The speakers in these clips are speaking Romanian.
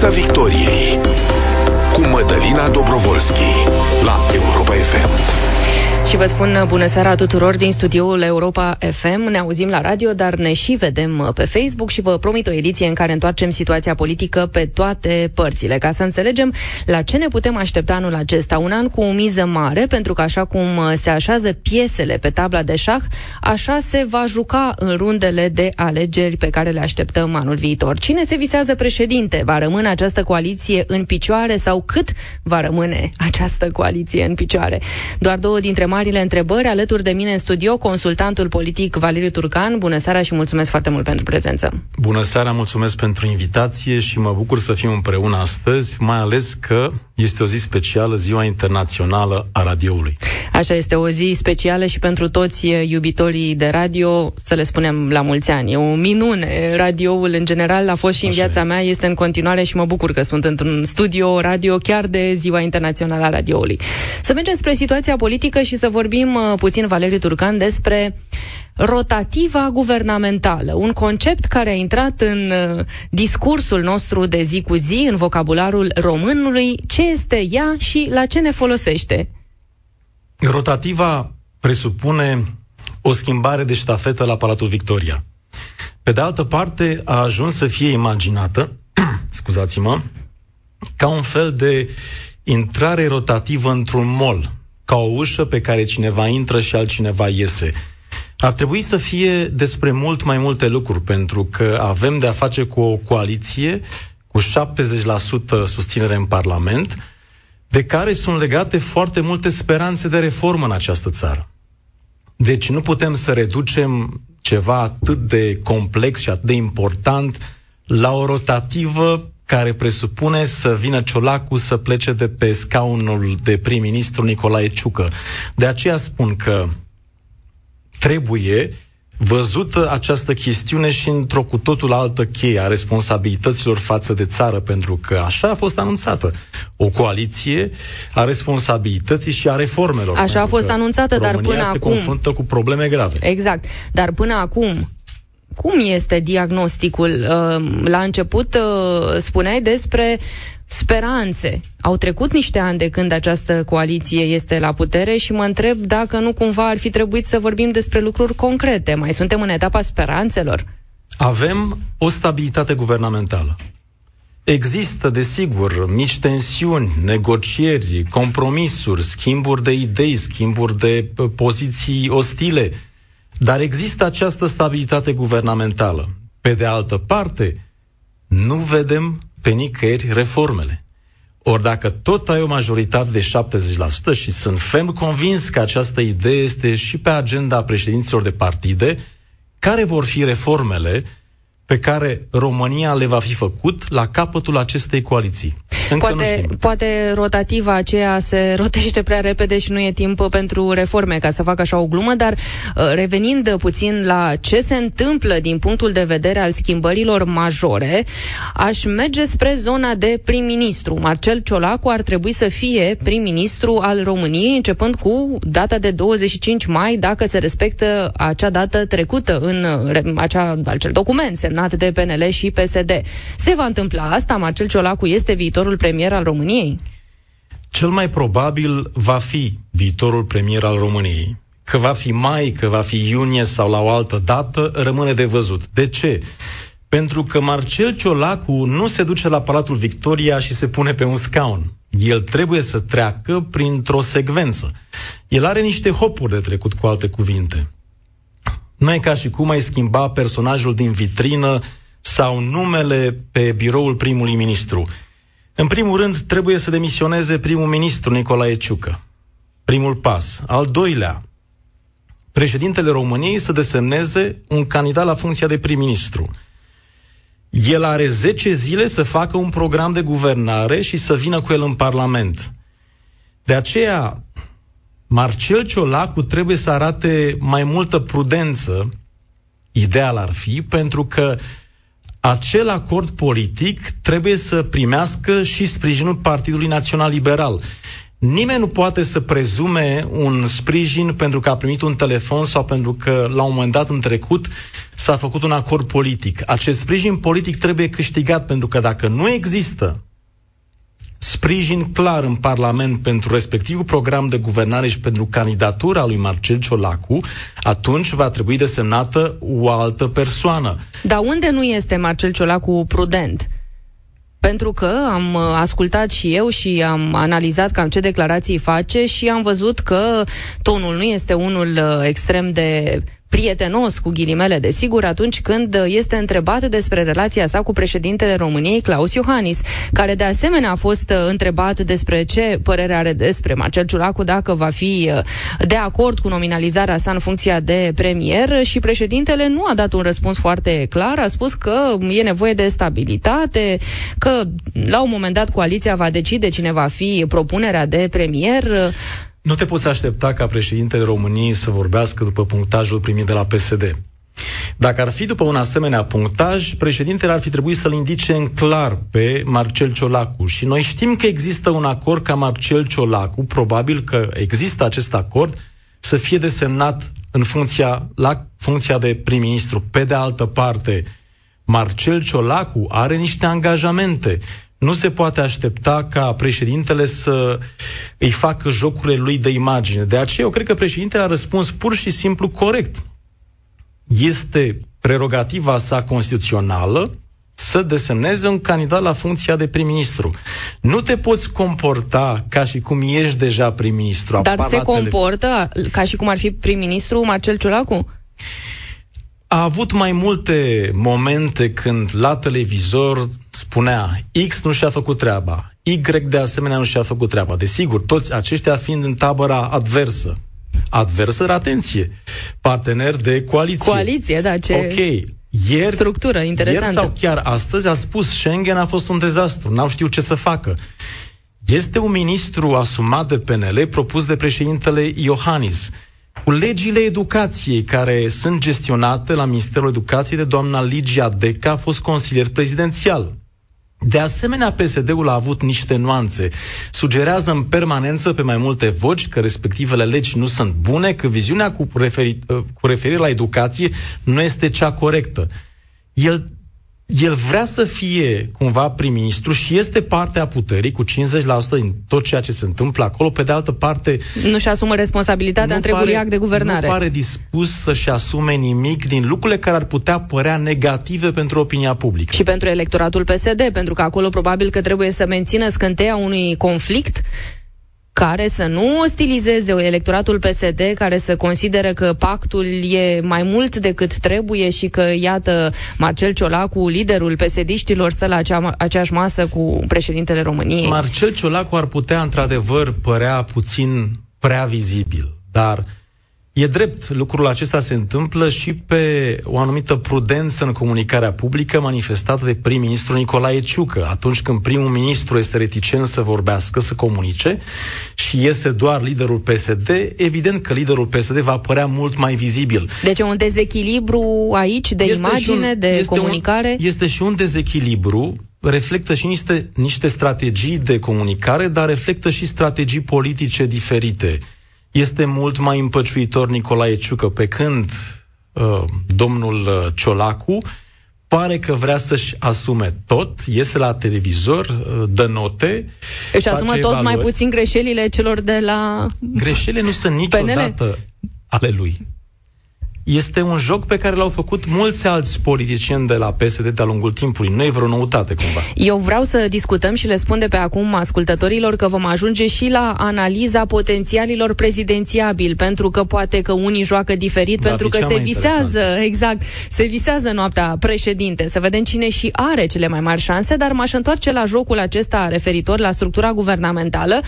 Piața Victoriei cu Mădălina Dobrovolski la Europa FM. Și vă spun bună seara tuturor din studioul Europa FM. Ne auzim la radio, dar ne și vedem pe Facebook și vă promit o ediție în care întoarcem situația politică pe toate părțile, ca să înțelegem la ce ne putem aștepta anul acesta. Un an cu o miză mare, pentru că așa cum se așează piesele pe tabla de șah, așa se va juca în rundele de alegeri pe care le așteptăm anul viitor. Cine se visează președinte? Va rămâne această coaliție în picioare sau cât va rămâne această coaliție în picioare? Doar două dintre marile întrebări. Alături de mine în studio, consultantul politic Valeriu Turcan. Bună seara și mulțumesc foarte mult pentru prezență. Bună seara, mulțumesc pentru invitație și mă bucur să fim împreună astăzi, mai ales că este o zi specială, Ziua Internațională a Radioului. Așa este, o zi specială și pentru toți iubitorii de radio, să le spunem la mulți ani. E o minune. Radioul în general a fost și în viața mea, este în continuare și mă bucur că sunt într-un studio radio chiar de Ziua Internațională a Radioului. Să mergem spre situația politică și să vorbim puțin, Valeriu Turcan, despre rotativa guvernamentală, un concept care a intrat în discursul nostru de zi cu zi, în vocabularul românului. Ce este ea și la ce ne folosește? Rotativa presupune o schimbare de ștafetă la Palatul Victoria. Pe de altă parte, a ajuns să fie imaginată, scuzați-mă, ca un fel de intrare rotativă într-un mall, ca o ușă pe care cineva intră și altcineva iese. Ar trebui să fie despre mult mai multe lucruri, pentru că avem de a face cu o coaliție cu 70% susținere în Parlament, de care sunt legate foarte multe speranțe de reformă în această țară. Deci nu putem să reducem ceva atât de complex și atât de important la o rotativă care presupune să vină Ciolacu să plece de pe scaunul de prim-ministru Nicolae Ciucă. De aceea spun că trebuie văzută această chestiune și într-o cu totul altă cheie a responsabilităților față de țară, pentru că așa a fost anunțată, o coaliție a responsabilității și a reformelor. Așa a fost anunțată, dar până acum România se confruntă cu probleme grave. Exact, dar până acum cum este diagnosticul? La început spuneai despre speranțe. Au trecut niște ani de când această coaliție este la putere și mă întreb dacă nu cumva ar fi trebuit să vorbim despre lucruri concrete. Mai suntem în etapa speranțelor? Avem o stabilitate guvernamentală. Există, desigur, mici tensiuni, negocieri, compromisuri, schimburi de idei, schimburi de poziții ostile, dar există această stabilitate guvernamentală. Pe de altă parte, nu vedem pe nicăieri reformele. Ori dacă tot ai o majoritate de 70%, și sunt ferm convins că această idee este și pe agenda președinților de partide, care vor fi reformele pe care România le va fi făcut la capătul acestei coaliții? Poate rotativa aceea se rotește prea repede și nu e timp pentru reforme, ca să fac așa o glumă, dar revenind puțin la ce se întâmplă din punctul de vedere al schimbărilor majore, aș merge spre zona de prim-ministru. Marcel Ciolacu ar trebui să fie prim-ministru al României începând cu data de 25 mai, dacă se respectă acea dată trecută în acel document semnat de PNL și PSD. Se va întâmpla asta? Marcel Ciolacu este viitorul premier al României? Cel mai probabil va fi viitorul premier al României. Că va fi mai, că va fi iunie sau la o altă dată, rămâne de văzut. De ce? Pentru că Marcel Ciolacu nu se duce la Palatul Victoria și se pune pe un scaun. El trebuie să treacă printr-o secvență. El are niște hopuri de trecut, cu alte cuvinte. Nu e ca și cum ai schimba personajul din vitrină sau numele pe biroul primului ministru. În primul rând, trebuie să demisioneze primul ministru Nicolae Ciucă. Primul pas. Al doilea, președintele României să desemneze un candidat la funcția de prim-ministru. El are 10 zile să facă un program de guvernare și să vină cu el în Parlament. De aceea, Marcel Ciolacu trebuie să arate mai multă prudență, ideal ar fi, pentru că acel acord politic trebuie să primească și sprijinul Partidului Național Liberal. Nimeni nu poate să prezume un sprijin pentru că a primit un telefon sau pentru că la un moment dat în trecut s-a făcut un acord politic. Acest sprijin politic trebuie câștigat, pentru că dacă nu există sprijin clar în Parlament pentru respectivul program de guvernare și pentru candidatura lui Marcel Ciolacu, atunci va trebui desemnată o altă persoană. Dar unde nu este Marcel Ciolacu prudent? Pentru că am ascultat și eu și am analizat cam ce declarații face și am văzut că tonul nu este unul extrem de prietenos, cu ghilimele, desigur, atunci când este întrebat despre relația sa cu președintele României, Claus Iohannis, care de asemenea a fost întrebat despre ce părere are despre Marcel Ciolacu, dacă va fi de acord cu nominalizarea sa în funcția de premier, și președintele nu a dat un răspuns foarte clar, a spus că e nevoie de stabilitate, că la un moment dat coaliția va decide cine va fi propunerea de premier. Nu te poți aștepta ca președintele României să vorbească după punctajul primit de la PSD. Dacă ar fi după un asemenea punctaj, președintele ar fi trebuit să-l indice în clar pe Marcel Ciolacu. Și noi știm că există un acord ca Marcel Ciolacu, probabil că există acest acord, să fie desemnat în funcția de prim-ministru. Pe de altă parte, Marcel Ciolacu are niște angajamente. Nu se poate aștepta ca președintele să îi facă jocurile lui de imagine. De aceea eu cred că președintele a răspuns pur și simplu corect. Este prerogativa sa constituțională să desemneze un candidat la funcția de prim-ministru. Nu te poți comporta ca și cum ești deja prim-ministru. Dar se comportă ca și cum ar fi prim-ministru Marcel Ciolacu? A avut mai multe momente când la televizor spunea X nu și-a făcut treaba, Y de asemenea nu și-a făcut treaba. Desigur, toți aceștia fiind în tabăra adversă. Adversă, atenție, partener de coaliție. Coaliție, da, ce okay. Ieri, structură interesantă. Ieri sau chiar astăzi a spus Schengen a fost un dezastru, n-au știut ce să facă. Este un ministru asumat de PNL, propus de președintele Iohannis, cu legile educației care sunt gestionate la Ministerul Educației de doamna Ligia Deca, a fost consilier prezidențial. De asemenea, PSD-ul a avut niște nuanțe. Sugerează în permanență pe mai multe voci că respectivele legi nu sunt bune, că viziunea cu referire la educație nu este cea corectă. El vrea să fie cumva prim-ministru și este partea puterii cu 50% din tot ceea ce se întâmplă acolo. Pe de altă parte, nu-și asumă responsabilitatea întregului act de guvernare. Nu pare dispus să-și asume nimic din lucrurile care ar putea părea negative pentru opinia publică. Și pentru electoratul PSD, pentru că acolo probabil că trebuie să mențină scânteia unui conflict care să nu stilizeze electoratul PSD, care să considere că pactul e mai mult decât trebuie și că, iată, Marcel Ciolacu, liderul PSD-știlor, stă la aceeași masă cu președintele României. Marcel Ciolacu ar putea, într-adevăr, părea puțin prea vizibil, dar e drept, lucrul acesta se întâmplă și pe o anumită prudență în comunicarea publică manifestată de prim-ministru Nicolae Ciucă. Atunci când primul ministru este reticent să vorbească, să comunice, și este doar liderul PSD, evident că liderul PSD va părea mult mai vizibil. Deci un dezechilibru aici de imagine, de comunicare? Este și un dezechilibru, reflectă și niște strategii de comunicare, dar reflectă și strategii politice diferite. Este mult mai împăciuitor Nicolae Ciucă, pe când domnul Ciolacu pare că vrea să-și asume tot, iese la televizor, dă note. Își asumă tot evaluări. Mai puțin greșelile celor de la greșelile nu sunt niciodată PNL. Ale lui. Este un joc pe care l-au făcut mulți alți politicieni de la PSD de-a lungul timpului. Nu e vreo noutate, cumva. Eu vreau să discutăm și le spun de pe acum ascultătorilor că vom ajunge și la analiza potențialilor prezidențiabili, pentru că poate că unii joacă diferit, pentru că se visează, exact, se visează noaptea președinte. Să vedem cine și are cele mai mari șanse, dar m-aș întoarce la jocul acesta referitor la structura guvernamentală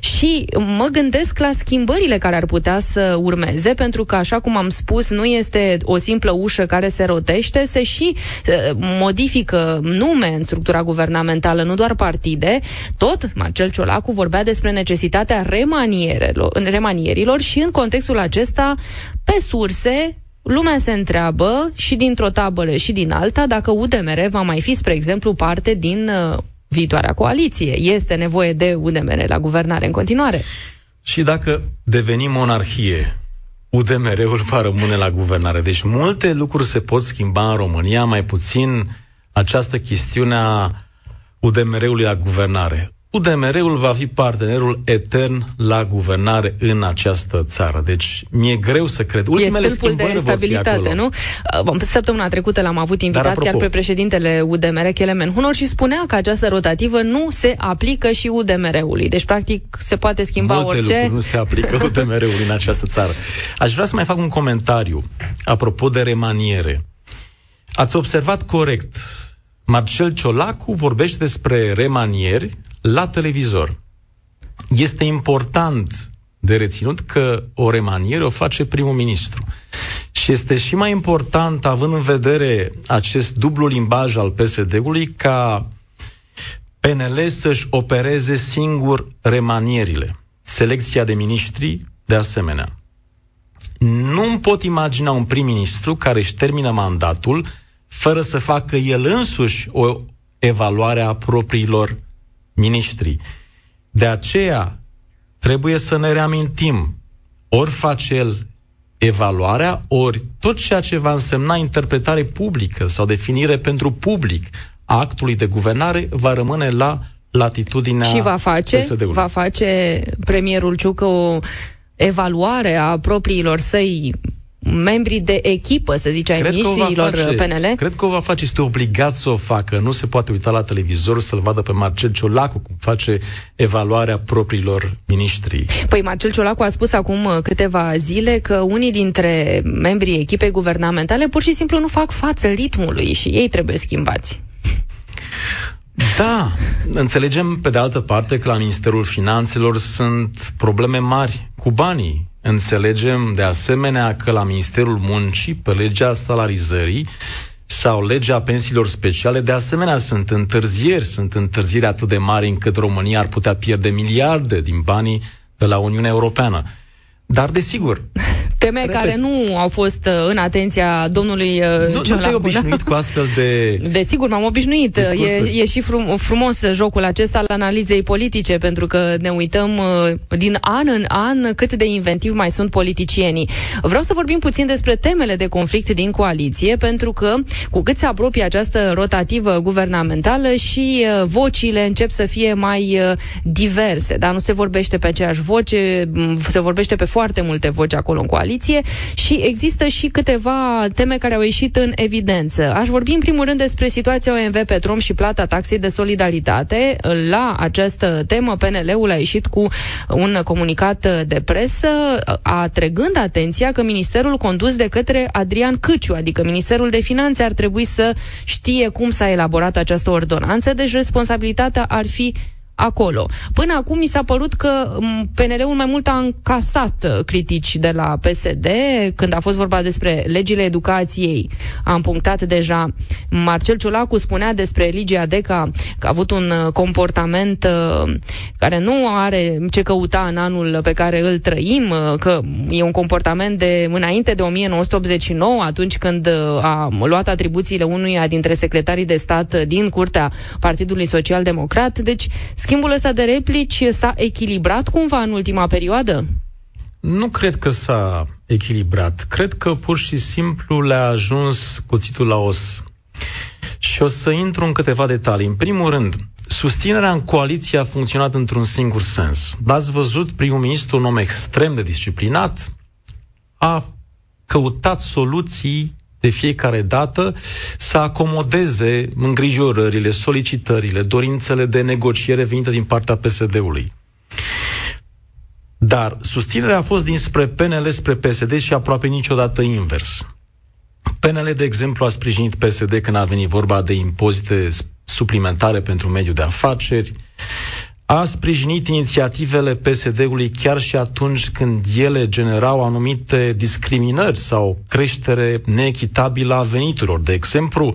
și mă gândesc la schimbările care ar putea să urmeze, pentru că, așa cum am spus, nu este o simplă ușă care se rotește, se și modifică nume în structura guvernamentală, nu doar partide. Tot Marcel Ciolacu vorbea despre necesitatea remanierilor și în contextul acesta, pe surse, lumea se întreabă și dintr-o tabără și din alta dacă UDMR va mai fi, spre exemplu, parte din viitoarea coaliție. Este nevoie de UDMR la guvernare în continuare. Și dacă devenim monarhie, UDMR-ul va rămâne la guvernare. Deci multe lucruri se pot schimba în România, mai puțin această chestiune a UDMR-ului la guvernare. UDMR-ul va fi partenerul etern la guvernare în această țară. Deci mi-e greu să cred. Ultimele schimbări de stabilitate, nu? Săptămâna trecută l-am avut invitat, dar, apropo, chiar pe președintele UDMR, Kelemen Hunor, și spunea că această rotativă nu se aplică și UDMR-ului. Deci, practic, se poate schimba multe orice. Multe lucruri nu se aplică UDMR-ului în această țară. Aș vrea să mai fac un comentariu apropo de remaniere. Ați observat corect. Marcel Ciolacu vorbește despre remanieri la televizor. Este important de reținut că o remaniere o face primul ministru. Și este și mai important, având în vedere acest dublu limbaj al PSD-ului, ca PNL să-și opereze singur remanierile. Selecția de miniștri, de asemenea. Nu-mi pot imagina un prim-ministru care își termină mandatul fără să facă el însuși o evaluare a propriilor miniștri. De aceea trebuie să ne reamintim, ori face el evaluarea, ori tot ceea ce va însemna interpretare publică sau definire pentru public a actului de guvernare va rămâne la latitudinea și va face premierul Ciucă o evaluare a propriilor săi membrii de echipă, să zice, ai miniștrilor PNL? Cred că o va face, este obligat să o facă, nu se poate uita la televizor să-l vadă pe Marcel Ciolacu cum face evaluarea propriilor miniștri. Păi Marcel Ciolacu a spus acum câteva zile că unii dintre membrii echipei guvernamentale pur și simplu nu fac față ritmului și ei trebuie schimbați. Da, înțelegem pe de altă parte că la Ministerul Finanțelor sunt probleme mari cu banii. Înțelegem de asemenea că la Ministerul Muncii, pe legea salarizării sau legea pensiilor speciale, de asemenea sunt întârzieri atât de mari încât România ar putea pierde miliarde din banii de la Uniunea Europeană. Dar desigur, teme care nu au fost în atenția domnului Ciolacu. Nu te-ai obișnuit cu astfel de... Desigur, m-am obișnuit. E și frumos jocul acesta al analizei politice, pentru că ne uităm din an în an cât de inventiv mai sunt politicienii. Vreau să vorbim puțin despre temele de conflict din coaliție, pentru că cu cât se apropie această rotativă guvernamentală și vocile încep să fie mai diverse. Dar nu se vorbește pe aceeași voce, se vorbește pe foarte multe voci acolo în coaliție și există și câteva teme care au ieșit în evidență. Aș vorbi în primul rând despre situația OMV Petrom și plata taxei de solidaritate. La această temă PNL-ul a ieșit cu un comunicat de presă atrăgând atenția că ministerul condus de către Adrian Căciu, adică Ministerul de Finanțe, ar trebui să știe cum s-a elaborat această ordonanță, deci responsabilitatea ar fi acolo. Până acum mi s-a părut că PNL-ul mai mult a încasat critici de la PSD. Când a fost vorba despre legile educației, am punctat deja. Marcel Ciolacu spunea despre Ligia Deca că a avut un comportament care nu are ce căuta în anul pe care îl trăim, că e un comportament de înainte de 1989, atunci când a luat atribuțiile unuia dintre secretarii de stat din curtea Partidului Social Democrat. Deci schimbul ăsta de replici s-a echilibrat cumva în ultima perioadă? Nu cred că s-a echilibrat. Cred că pur și simplu le-a ajuns cuțitul la os. Și o să intru în câteva detalii. În primul rând, susținerea în coaliție a funcționat într-un singur sens. L-ați văzut, primul ministru, un om extrem de disciplinat, a căutat soluții de fiecare dată să acomodeze îngrijorările, solicitările, dorințele de negociere venite din partea PSD-ului. Dar susținerea a fost dinspre PNL spre PSD și aproape niciodată invers. PNL, de exemplu, a sprijinit PSD când a venit vorba de impozite suplimentare pentru mediul de afaceri, a sprijinit inițiativele PSD-ului chiar și atunci când ele generau anumite discriminări sau o creștere neechitabilă a veniturilor. De exemplu,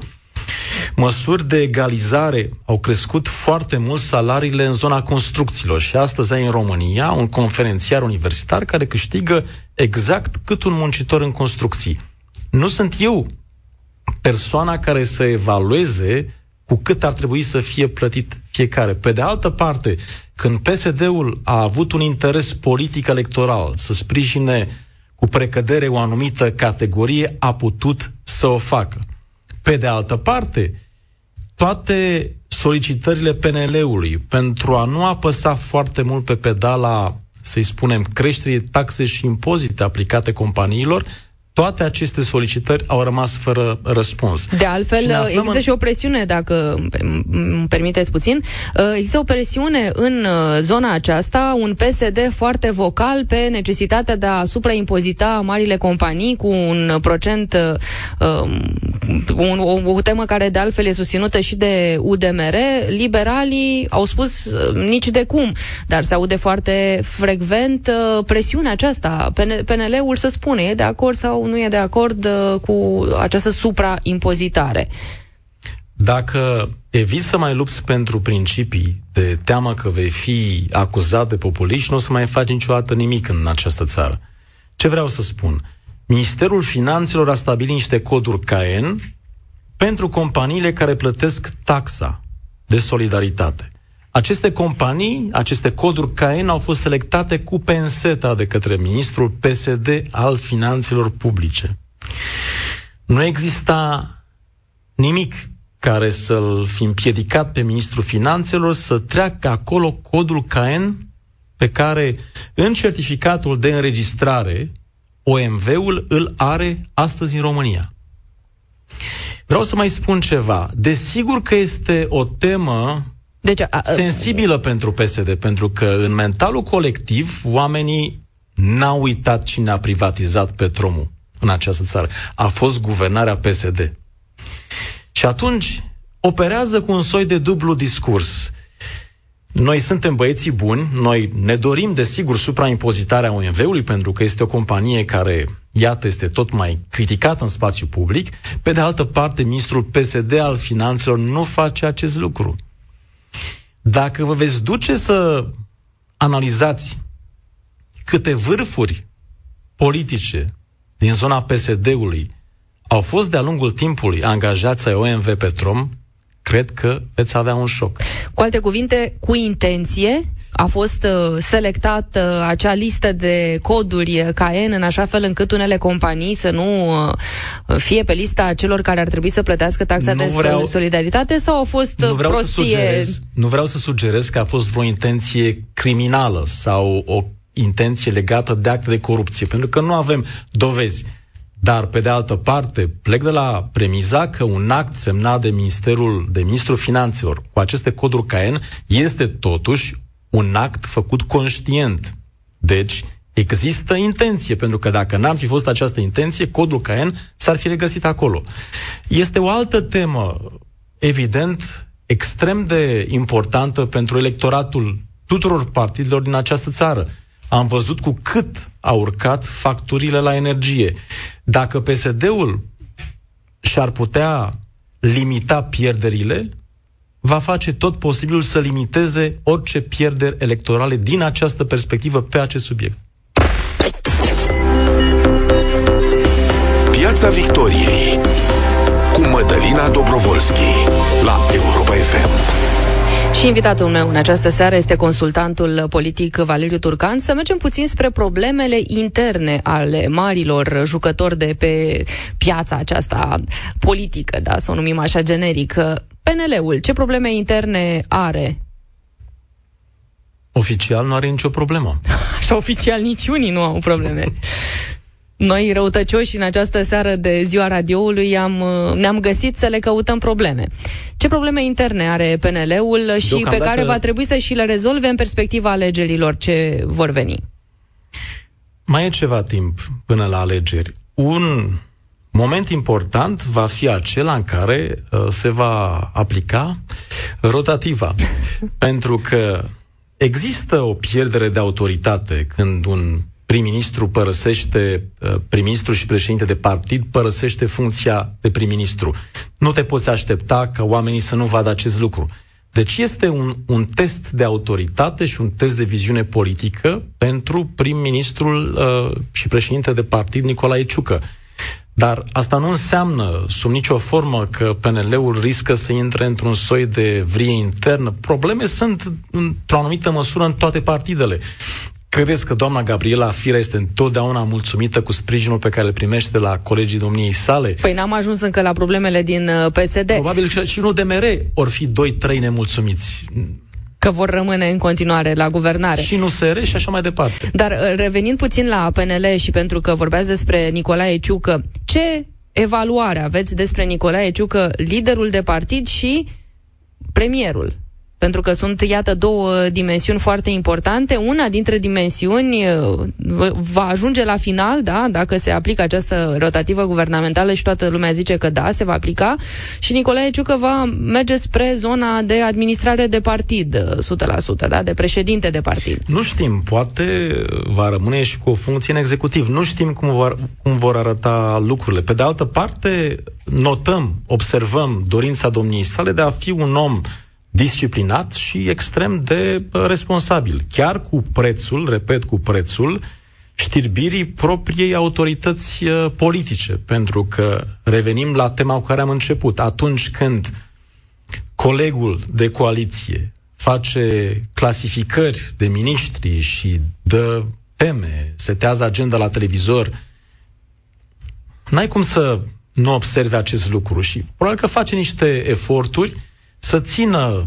măsuri de egalizare au crescut foarte mult salariile în zona construcțiilor și astăzi ai în România un conferențiar universitar care câștigă exact cât un muncitor în construcții. Nu sunt eu persoana care să evalueze cu cât ar trebui să fie plătit fiecare. Pe de altă parte, când PSD-ul a avut un interes politic electoral să sprijine cu precădere o anumită categorie, a putut să o facă. Pe de altă parte, toate solicitările PNL-ului pentru a nu apăsa foarte mult pe pedala, să-i spunem, creșterii taxe și impozite aplicate companiilor, toate aceste solicitări au rămas fără răspuns. De altfel, există și o presiune, dacă îmi permiteți puțin, există o presiune în zona aceasta, un PSD foarte vocal pe necesitatea de a supraimpozita marile companii cu un procent, o temă care de altfel e susținută și de UDMR. Liberalii au spus nici de cum, dar se aude foarte frecvent presiunea aceasta. PNL-ul se spune, e de acord sau nu e de acord cu această supraimpozitare. Dacă eviți să mai lupți pentru principii de teamă că vei fi acuzat de populiști, nu o să mai faci niciodată nimic în această țară. Ce vreau să spun? Ministerul Finanțelor a stabilit niște coduri CAEN pentru companiile care plătesc taxa de solidaritate. Aceste companii, aceste coduri CAEN au fost selectate cu penseta de către ministrul PSD al Finanțelor Publice. Nu exista nimic care să-l fi împiedicat pe ministrul Finanțelor să treacă acolo codul CAEN pe care în certificatul de înregistrare OMV-ul îl are astăzi în România. Vreau să mai spun ceva. Desigur că este o temă sensibilă pentru PSD, pentru că în mentalul colectiv oamenii n-au uitat cine a privatizat Petromul în această țară. A fost guvernarea PSD. Și atunci operează cu un soi de dublu discurs. Noi suntem băieții buni, noi ne dorim desigur supraimpozitarea OMV-ului, pentru că este o companie care, iată, este tot mai criticată în spațiu public. Pe de altă parte, ministrul PSD al Finanțelor nu face acest lucru. Dacă vă veți duce să analizați câte vârfuri politice din zona PSD-ului au fost de-a lungul timpului angajați ai OMV Petrom, cred că veți avea un șoc. Cu alte cuvinte, cu intenție a fost selectată acea listă de coduri CAEN în așa fel încât unele companii să nu fie pe lista celor care ar trebui să plătească taxa de solidaritate, sau a fost prostie? Nu vreau să sugerez că a fost vreo intenție criminală sau o intenție legată de acte de corupție, pentru că nu avem dovezi. Dar, pe de altă parte, plec de la premiza că un act semnat de Ministrul Finanțelor cu aceste coduri CAEN este totuși un act făcut conștient. Deci, există intenție, pentru că dacă n-ar fi fost această intenție, codul CAEN s-ar fi regăsit acolo. Este o altă temă, evident, extrem de importantă pentru electoratul tuturor partidelor din această țară. Am văzut cu cât a urcat facturile la energie. Dacă PSD-ul și-ar putea limita pierderile, va face tot posibilul să limiteze orice pierderi electorale din această perspectivă pe acest subiect. Piața Victoriei cu Mădălina Dobrovolski la Europa FM. Și invitatul meu în această seară este consultantul politic Valeriu Turcan. Să mergem puțin spre problemele interne ale marilor jucători de pe piața aceasta politică, da, să o numim așa generic. PNL-ul, ce probleme interne are? Oficial nu are nicio problemă. Așa, oficial niciunii nu au probleme. Noi, răutăcioși, în această seară de Ziua Radioului, ne-am găsit să le căutăm probleme. Ce probleme interne are PNL-ul și pe care va trebui să și le rezolve în perspectiva alegerilor ce vor veni? Mai e ceva timp până la alegeri. Un moment important va fi acela în care se va aplica rotativa. Pentru că există o pierdere de autoritate când un prim-ministru părăsește, prim-ministru și președinte de partid părăsește funcția de prim-ministru. Nu te poți aștepta ca oamenii să nu vadă acest lucru. Deci este un test de autoritate și un test de viziune politică pentru prim-ministrul și președinte de partid Nicolae Ciucă. Dar asta nu înseamnă sub nicio formă că PNL-ul riscă să intre într-un soi de vrie internă. Probleme sunt într-o anumită măsură în toate partidele. Credeți că doamna Gabriela Fira este întotdeauna mulțumită cu sprijinul pe care îl primește de la colegii domniei sale? Păi n-am ajuns încă la problemele din PSD. Probabil că și în UDMR or fi 2-3 nemulțumiți. Că vor rămâne în continuare la guvernare. Și nu se re și așa mai departe. Dar revenind puțin la PNL și pentru că vorbeați despre Nicolae Ciucă, ce evaluare aveți despre Nicolae Ciucă, liderul de partid și premierul? Pentru că sunt, iată, două dimensiuni foarte importante. Una dintre dimensiuni va ajunge la final, da, dacă se aplică această rotativă guvernamentală și toată lumea zice că da, se va aplica, și Nicolae Ciucă va merge spre zona de administrare de partid, 100%, da, de președinte de partid. Nu știm, poate va rămâne și cu o funcție în executiv. Nu știm cum vor arăta lucrurile. Pe de altă parte, observăm dorința domniei sale de a fi un om disciplinat și extrem de responsabil, chiar cu prețul, știrbirii propriei autorități politice, pentru că revenim la tema cu care am început. Atunci când colegul de coaliție face clasificări de miniștri și dă teme, setează agenda la televizor, n-ai cum să nu observi acest lucru și probabil că face niște eforturi să țină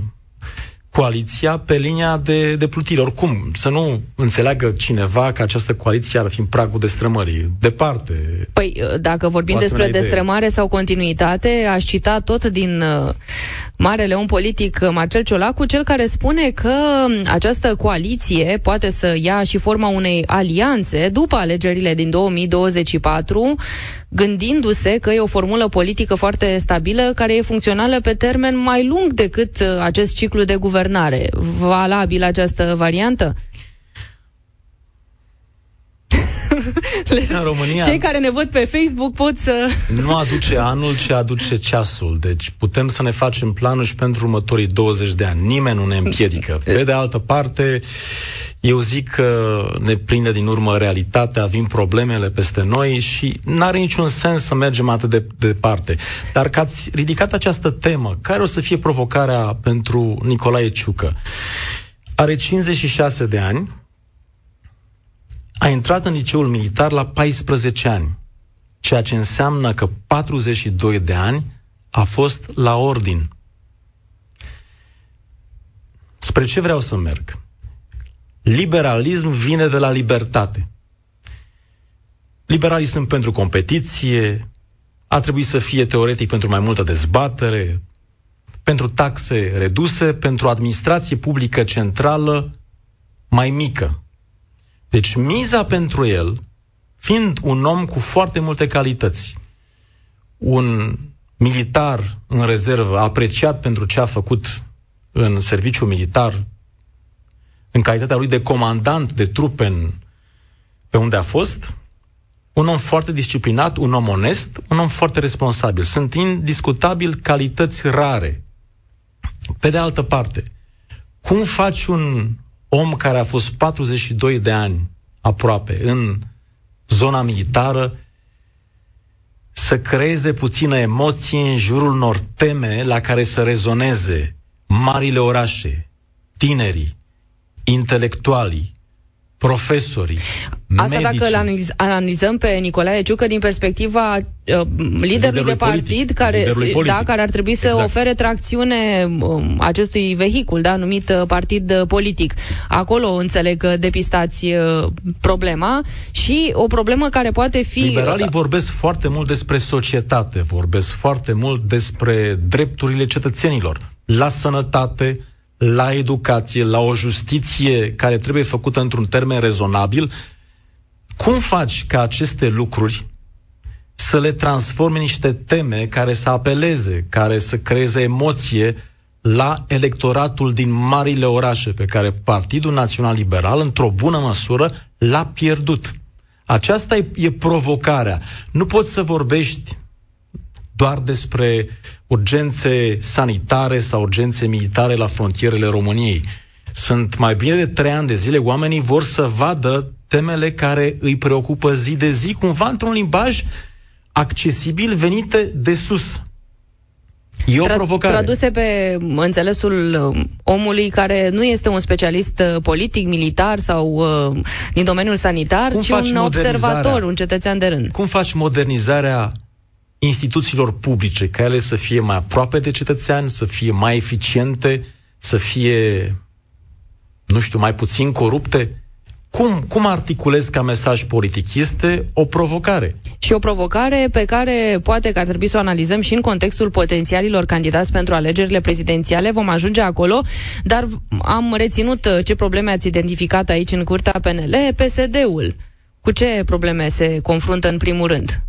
coaliția pe linia de plutire. Oricum, să nu înțeleagă cineva că această coaliție ar fi în pragul destrămării. Departe. Păi, dacă vorbim despre destrămare sau continuitate, aș cita tot din marele om politic Marcel Ciolacu, cel care spune că această coaliție poate să ia și forma unei alianțe după alegerile din 2024, gândindu-se că e o formulă politică foarte stabilă, care e funcțională pe termen mai lung decât acest ciclu de guvernare. Valabil această variantă? În România, cei care ne văd pe Facebook pot să... Nu aduce anul, ci aduce ceasul. Deci putem să ne facem planul și pentru următorii 20 de ani. Nimeni nu ne împiedică. Pe de altă parte, eu zic că ne prinde din urmă realitatea, vin problemele peste noi și n-are niciun sens să mergem atât de departe. Dar că ați ridicat această temă, care o să fie provocarea pentru Nicolae Ciucă? Are 56 de ani, a intrat în liceul militar la 14 ani, ceea ce înseamnă că 42 de ani a fost la ordin. Spre ce vreau să merg? Liberalism vine de la libertate. Liberalism pentru competiție, a trebuit să fie teoretic pentru mai multă dezbatere, pentru taxe reduse, pentru administrație publică centrală mai mică. Deci miza pentru el, fiind un om cu foarte multe calități, un militar în rezervă apreciat pentru ce a făcut în serviciu militar, în calitatea lui de comandant de trupe pe unde a fost, un om foarte disciplinat, un om onest, un om foarte responsabil. Sunt indiscutabil calități rare. Pe de altă parte, cum faci un om care a fost 42 de ani aproape în zona militară să creeze puțină emoție în jurul unor teme la care să rezoneze marile orașe, tinerii, intelectualii, profesorii, medicii. Asta dacă îl analizăm pe Nicolae Ciucă din perspectiva liderului de partid, care ar trebui să ofere tracțiune acestui vehicul, da, numit partid politic. Acolo înțeleg că depistați problema și o problemă care poate fi... Liberalii vorbesc foarte mult despre societate, vorbesc foarte mult despre drepturile cetățenilor la sănătate, la educație, la o justiție care trebuie făcută într-un termen rezonabil. Cum faci ca aceste lucruri să le transforme niște teme care să apeleze, care să creeze emoție la electoratul din marile orașe pe care Partidul Național Liberal, într-o bună măsură, l-a pierdut? Aceasta e provocarea. Nu poți să vorbești doar despre urgențe sanitare sau urgențe militare la frontierele României. Sunt mai bine de 3 ani de zile, oamenii vor să vadă temele care îi preocupă zi de zi, cumva într-un limbaj accesibil venite de sus. E o provocare. Traduse pe înțelesul omului care nu este un specialist politic, militar sau din domeniul sanitar, ci un observator, un cetățean de rând. Cum faci modernizarea instituțiilor publice, ca ele să fie mai aproape de cetățean, să fie mai eficiente, să fie, nu știu, mai puțin corupte? Cum articulez ca mesaj politic? Este o provocare. Și o provocare pe care poate că ar trebui să o analizăm și în contextul potențialilor candidați pentru alegerile prezidențiale. Vom ajunge acolo, dar am reținut ce probleme ați identificat aici în curtea PNL. PSD-ul, cu ce probleme se confruntă în primul rând?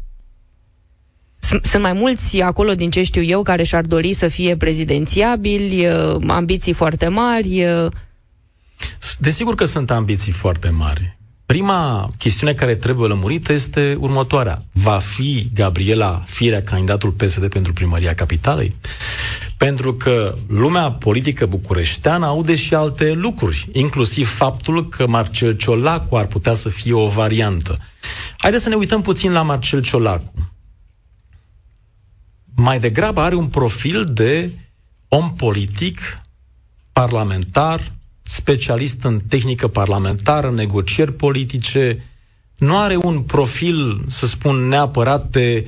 Sunt mai mulți acolo, din ce știu eu, care și-ar dori să fie prezidențiabili, ambiții foarte mari... Desigur că sunt ambiții foarte mari. Prima chestiune care trebuie lămurită este următoarea. Va fi Gabriela Fira candidatul PSD pentru primăria Capitalei? Pentru că lumea politică bucureșteană aude și alte lucruri, inclusiv faptul că Marcel Ciolacu ar putea să fie o variantă. Haideți să ne uităm puțin la Marcel Ciolacu. Mai degrabă are un profil de om politic, parlamentar, specialist în tehnică parlamentară, în negocieri politice, nu are un profil, să spun, neapărat de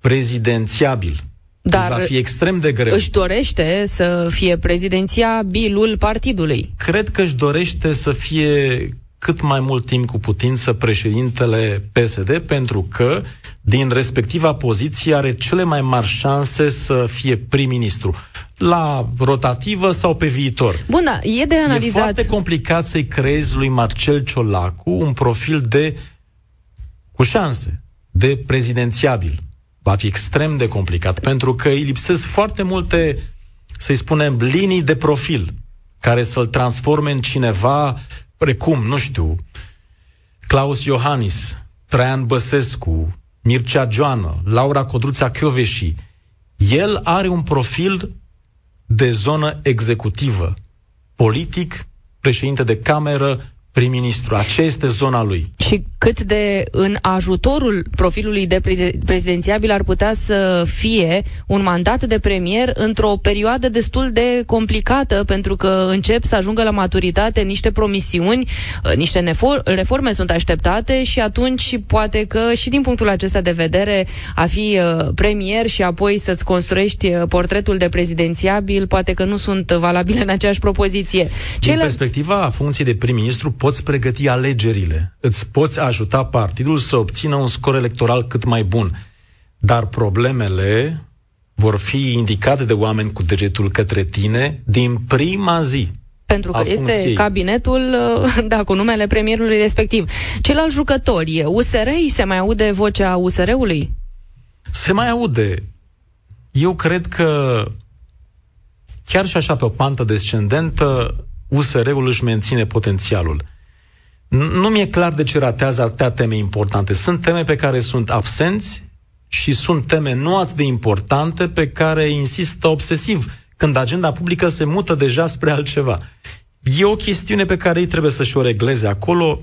prezidențiabil. Dar va fi extrem de greu. Își dorește să fie prezidențiabilul partidului. Cred că își dorește să fie cât mai mult timp cu putință președintele PSD, pentru că din respectiva poziție are cele mai mari șanse să fie prim-ministru. La rotativă sau pe viitor. Bun, da, e de analizat. E foarte complicat să-i creezi lui Marcel Ciolacu un profil de cu șanse, de prezidențiabil. Va fi extrem de complicat, pentru că îi lipsesc foarte multe, să-i spunem, linii de profil, care să-l transforme în cineva precum, nu știu, Claus Iohannis, Traian Băsescu, Mircea Geoană, Laura Codruța-Kövesi. El are un profil de zonă executivă, politic, președinte de cameră, prim-ministru. Aceea este zona lui. Și cât de în ajutorul profilului de prezidențiabil ar putea să fie un mandat de premier într-o perioadă destul de complicată, pentru că încep să ajungă la maturitate niște promisiuni, niște reforme sunt așteptate și atunci poate că și din punctul acesta de vedere a fi premier și apoi să-ți construiești portretul de prezidențiabil poate că nu sunt valabile în aceeași propoziție. Din perspectiva funcției de prim-ministru poți pregăti alegerile, îți poți ajuta partidul să obțină un scor electoral cât mai bun. Dar problemele vor fi indicate de oameni cu degetul către tine din prima zi. Pentru că este cabinetul, da, cu numele premierului respectiv. Ceilalți jucători, USR-i, se mai aude vocea USR-ului? Se mai aude. Eu cred că chiar și așa pe o pantă descendentă USR-ul își menține potențialul. Nu mi-e clar de ce ratează atâtea teme importante. Sunt teme pe care sunt absenți și sunt teme nu atât de importante pe care insistă obsesiv când agenda publică se mută deja spre altceva. E o chestiune pe care ei trebuie să-și o regleze acolo.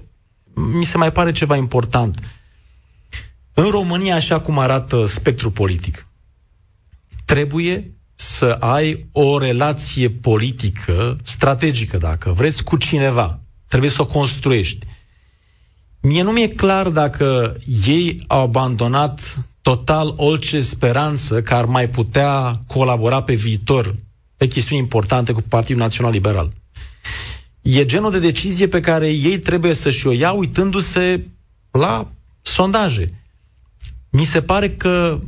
Mi se mai pare ceva important. În România, așa cum arată spectrul politic, trebuie să ai o relație politică, strategică, dacă vreți, cu cineva. Trebuie să o construiești. Mie nu mi-e clar dacă ei au abandonat total orice speranță că ar mai putea colabora pe viitor pe chestiuni importante cu Partidul Național Liberal. E genul de decizie pe care ei trebuie să-și o ia uitându-se la sondaje. Mi se pare că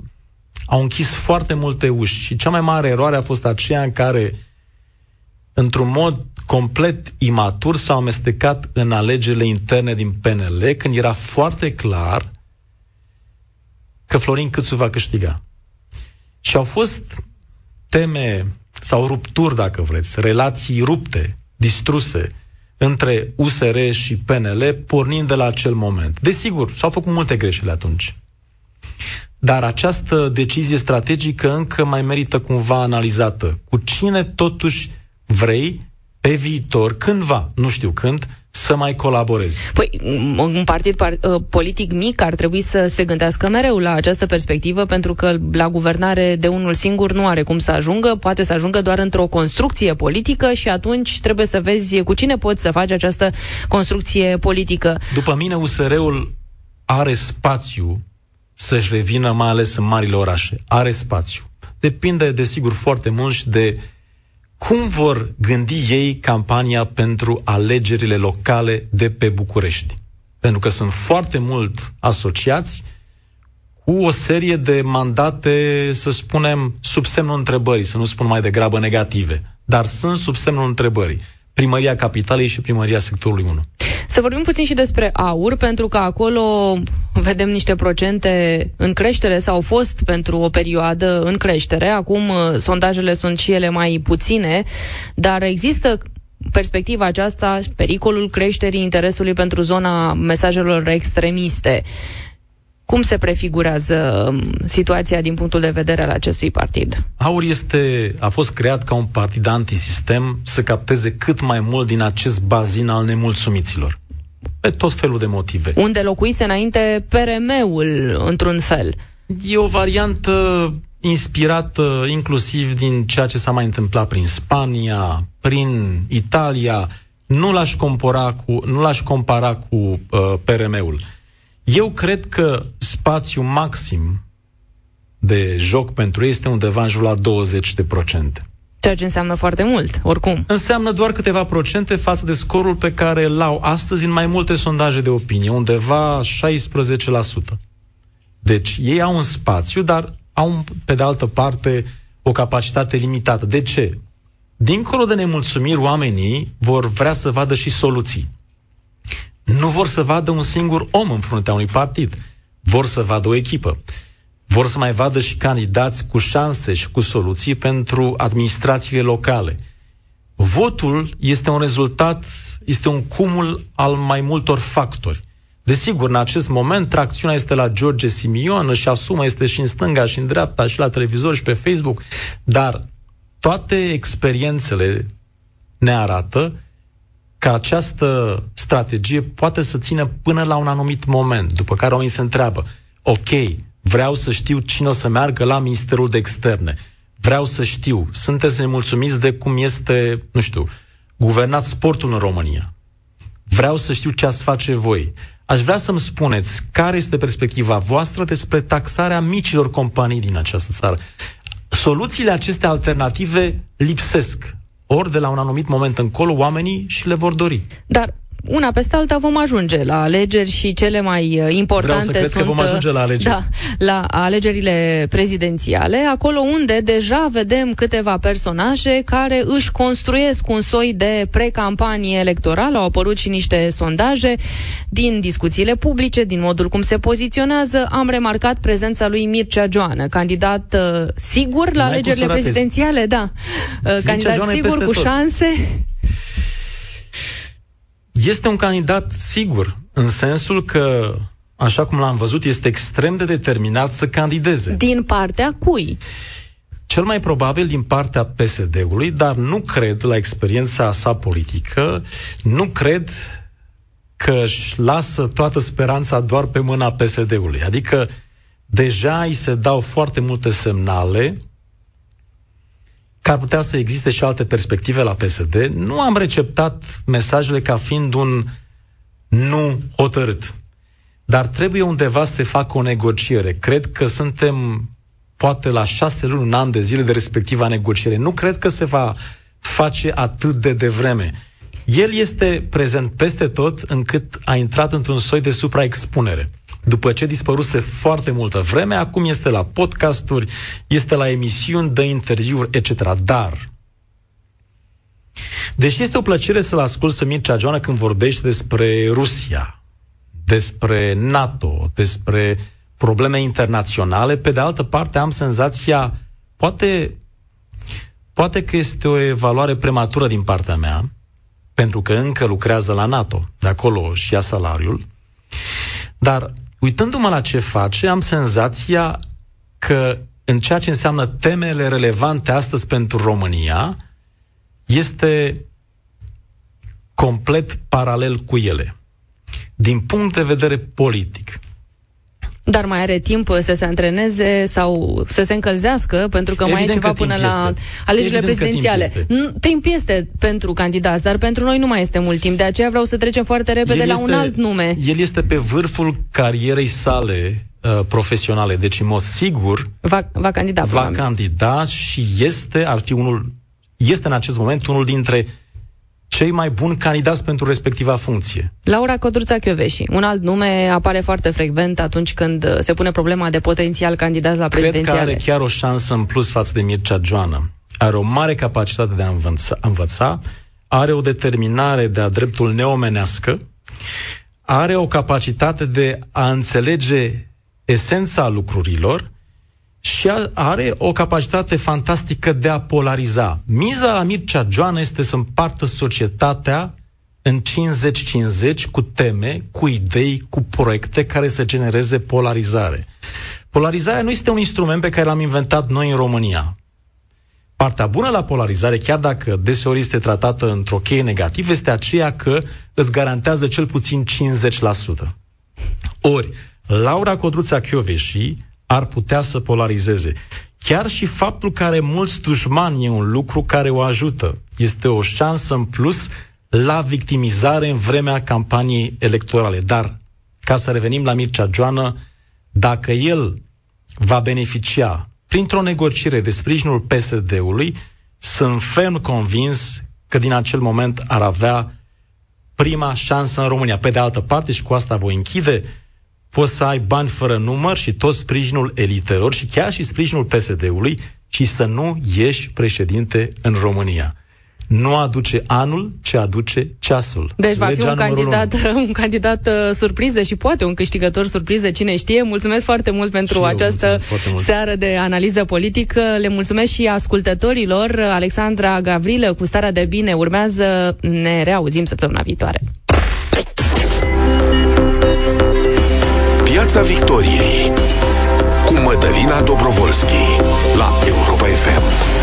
au închis foarte multe uși și cea mai mare eroare a fost aceea în care, într-un mod complet imatur, s-au amestecat în alegerile interne din PNL, când era foarte clar că Florin Câțu va câștiga. Și au fost teme sau rupturi, dacă vreți, relații rupte, distruse, între USR și PNL, pornind de la acel moment. Desigur, s-au făcut multe greșeli atunci. Dar această decizie strategică încă mai merită cumva analizată. Cu cine totuși vrei pe viitor, cândva, nu știu când, să mai colaborezi. Păi, un partid politic mic ar trebui să se gândească mereu la această perspectivă, pentru că la guvernare de unul singur nu are cum să ajungă, poate să ajungă doar într-o construcție politică și atunci trebuie să vezi cu cine poți să faci această construcție politică. După mine, USR-ul are spațiu să-și revină, mai ales în marile orașe. Are spațiu. Depinde, desigur, foarte mult și de cum vor gândi ei campania pentru alegerile locale de pe București. Pentru că sunt foarte mult asociați cu o serie de mandate, să spunem, sub semnul întrebării, să nu spun mai degrabă negative, dar sunt sub semnul întrebării. Primăria Capitalei și Primăria Sectorului 1. Să vorbim puțin și despre AUR, pentru că acolo vedem niște procente în creștere, sau au fost pentru o perioadă în creștere. Acum sondajele sunt și ele mai puține, dar există perspectiva aceasta, pericolul creșterii interesului pentru zona mesajelor extremiste. Cum se prefigurează situația din punctul de vedere al acestui partid? AUR a fost creat ca un partid antisistem să capteze cât mai mult din acest bazin al nemulțumiților. Pe tot felul de motive. Unde locuise înainte PRM-ul, într-un fel. E o variantă inspirată inclusiv din ceea ce s-a mai întâmplat prin Spania, prin Italia. Nu l-aș compara cu PRM-ul. Eu cred că spațiul maxim de joc pentru ei este undeva în jur la 20%. Ceea ce înseamnă foarte mult, oricum. Înseamnă doar câteva procente față de scorul pe care l-au astăzi în mai multe sondaje de opinie, undeva 16%. Deci ei au un spațiu, dar au, pe de altă parte, o capacitate limitată. De ce? Dincolo de nemulțumiri, oamenii vor vrea să vadă și soluții. Nu vor să vadă un singur om în fruntea unui partid. Vor să vadă o echipă. Vor să mai vadă și candidați cu șanse și cu soluții pentru administrațiile locale. Votul este un rezultat, este un cumul al mai multor factori. Desigur, în acest moment, tracțiunea este la George Simion, și asuma este și în stânga, și în dreapta, și la televizor, și pe Facebook, dar toate experiențele ne arată că această strategie poate să țină până la un anumit moment, după care oamenii se întreabă, ok, vreau să știu cine o să meargă la Ministerul de Externe, vreau să știu, sunteți nemulțumiți de cum este, nu știu, guvernat sportul în România, vreau să știu ce ați face voi, aș vrea să-mi spuneți care este perspectiva voastră despre taxarea micilor companii din această țară. Soluțiile acestea alternative lipsesc. Ori de la un anumit moment încolo oamenii și le vor dori. Dar una peste alta vom ajunge la alegeri și cele mai importante sunt... Vreau să cred că vom ajunge la alegeri. Da, la alegerile prezidențiale, acolo unde deja vedem câteva personaje care își construiesc un soi de precampanie electorală. Au apărut și niște sondaje din discuțiile publice, din modul cum se poziționează. Am remarcat prezența lui Mircea Geoană, candidat sigur la alegerile prezidențiale, da. Candidat sigur, cu șanse... Este un candidat sigur, în sensul că, așa cum l-am văzut, este extrem de determinat să candideze. Din partea cui? Cel mai probabil din partea PSD-ului, dar nu cred, la experiența sa politică, nu cred că își lasă toată speranța doar pe mâna PSD-ului. Adică deja îi se dau foarte multe semnale că ar putea să existe și alte perspective la PSD. Nu am receptat mesajele ca fiind un nu hotărât. Dar trebuie undeva să se facă o negociere. Cred că suntem poate la 6 luni, un an de zile de respectiva negociere. Nu cred că se va face atât de devreme. El este prezent peste tot, încât a intrat într-un soi de supraexpunere. După ce dispăruse foarte multă vreme, acum este la podcasturi, este la emisiuni, dă interviuri, etc. Dar, deși este o plăcere să-l asculți pe Mircea Geoană când vorbește despre Rusia, despre NATO, despre probleme internaționale, pe de altă parte am senzația, poate că este o evaluare prematură din partea mea, pentru că încă lucrează la NATO, de acolo și ia salariul, dar uitându-mă la ce face, am senzația că în ceea ce înseamnă temele relevante astăzi pentru România, este complet paralel cu ele, din punct de vedere politic. Dar mai are timp să se antreneze sau să se încălzească, pentru că evident mai e ceva până la alegerile prezidențiale. Timp este pentru candidați, dar pentru noi nu mai este mult timp. De aceea vreau să trecem foarte repede la un alt nume. El este pe vârful carierei sale profesionale, deci în mod sigur va candida. Va candida și este în acest moment unul dintre cei mai buni candidați pentru respectiva funcție. Laura Codruța-Kövesi, un alt nume, apare foarte frecvent atunci când se pune problema de potențial candidat la prezidențiale. Cred că are chiar o șansă în plus față de Mircea Geoană. Are o mare capacitate de a învăța, are o determinare de-a dreptul neomenească, are o capacitate de a înțelege esența lucrurilor și are o capacitate fantastică de a polariza. Miza la Mircea Geoană este să împartă societatea în 50-50 cu teme, cu idei, cu proiecte care să genereze polarizare. Polarizarea nu este un instrument pe care l-am inventat noi în România. Partea bună la polarizare, chiar dacă deseori este tratată într-o cheie negativă, este aceea că îți garantează cel puțin 50%. Ori, Laura Codruța-Kövesi ar putea să polarizeze. Chiar și faptul că are mulți dușmani e un lucru care o ajută. Este o șansă în plus la victimizare în vremea campaniei electorale. Dar, ca să revenim la Mircea Geoană, dacă el va beneficia printr-o negociere de sprijinul PSD-ului, sunt ferm convins că din acel moment ar avea prima șansă în România. Pe de altă parte, și cu asta voi închide, poți să ai bani fără număr și tot sprijinul elitelor și chiar și sprijinul PSD-ului, ci să nu ieși președinte în România. Nu aduce anul, ci aduce ceasul. Deci va fi un candidat surpriză și poate un câștigător surpriză, cine știe. Mulțumesc foarte mult pentru această seară de analiză politică. Le mulțumesc și ascultătorilor. Alexandra Gavrilă cu Starea de Bine urmează. Ne reauzim săptămâna viitoare. Piața Victoriei cu Mădălina Dobrovolski la Europa FM.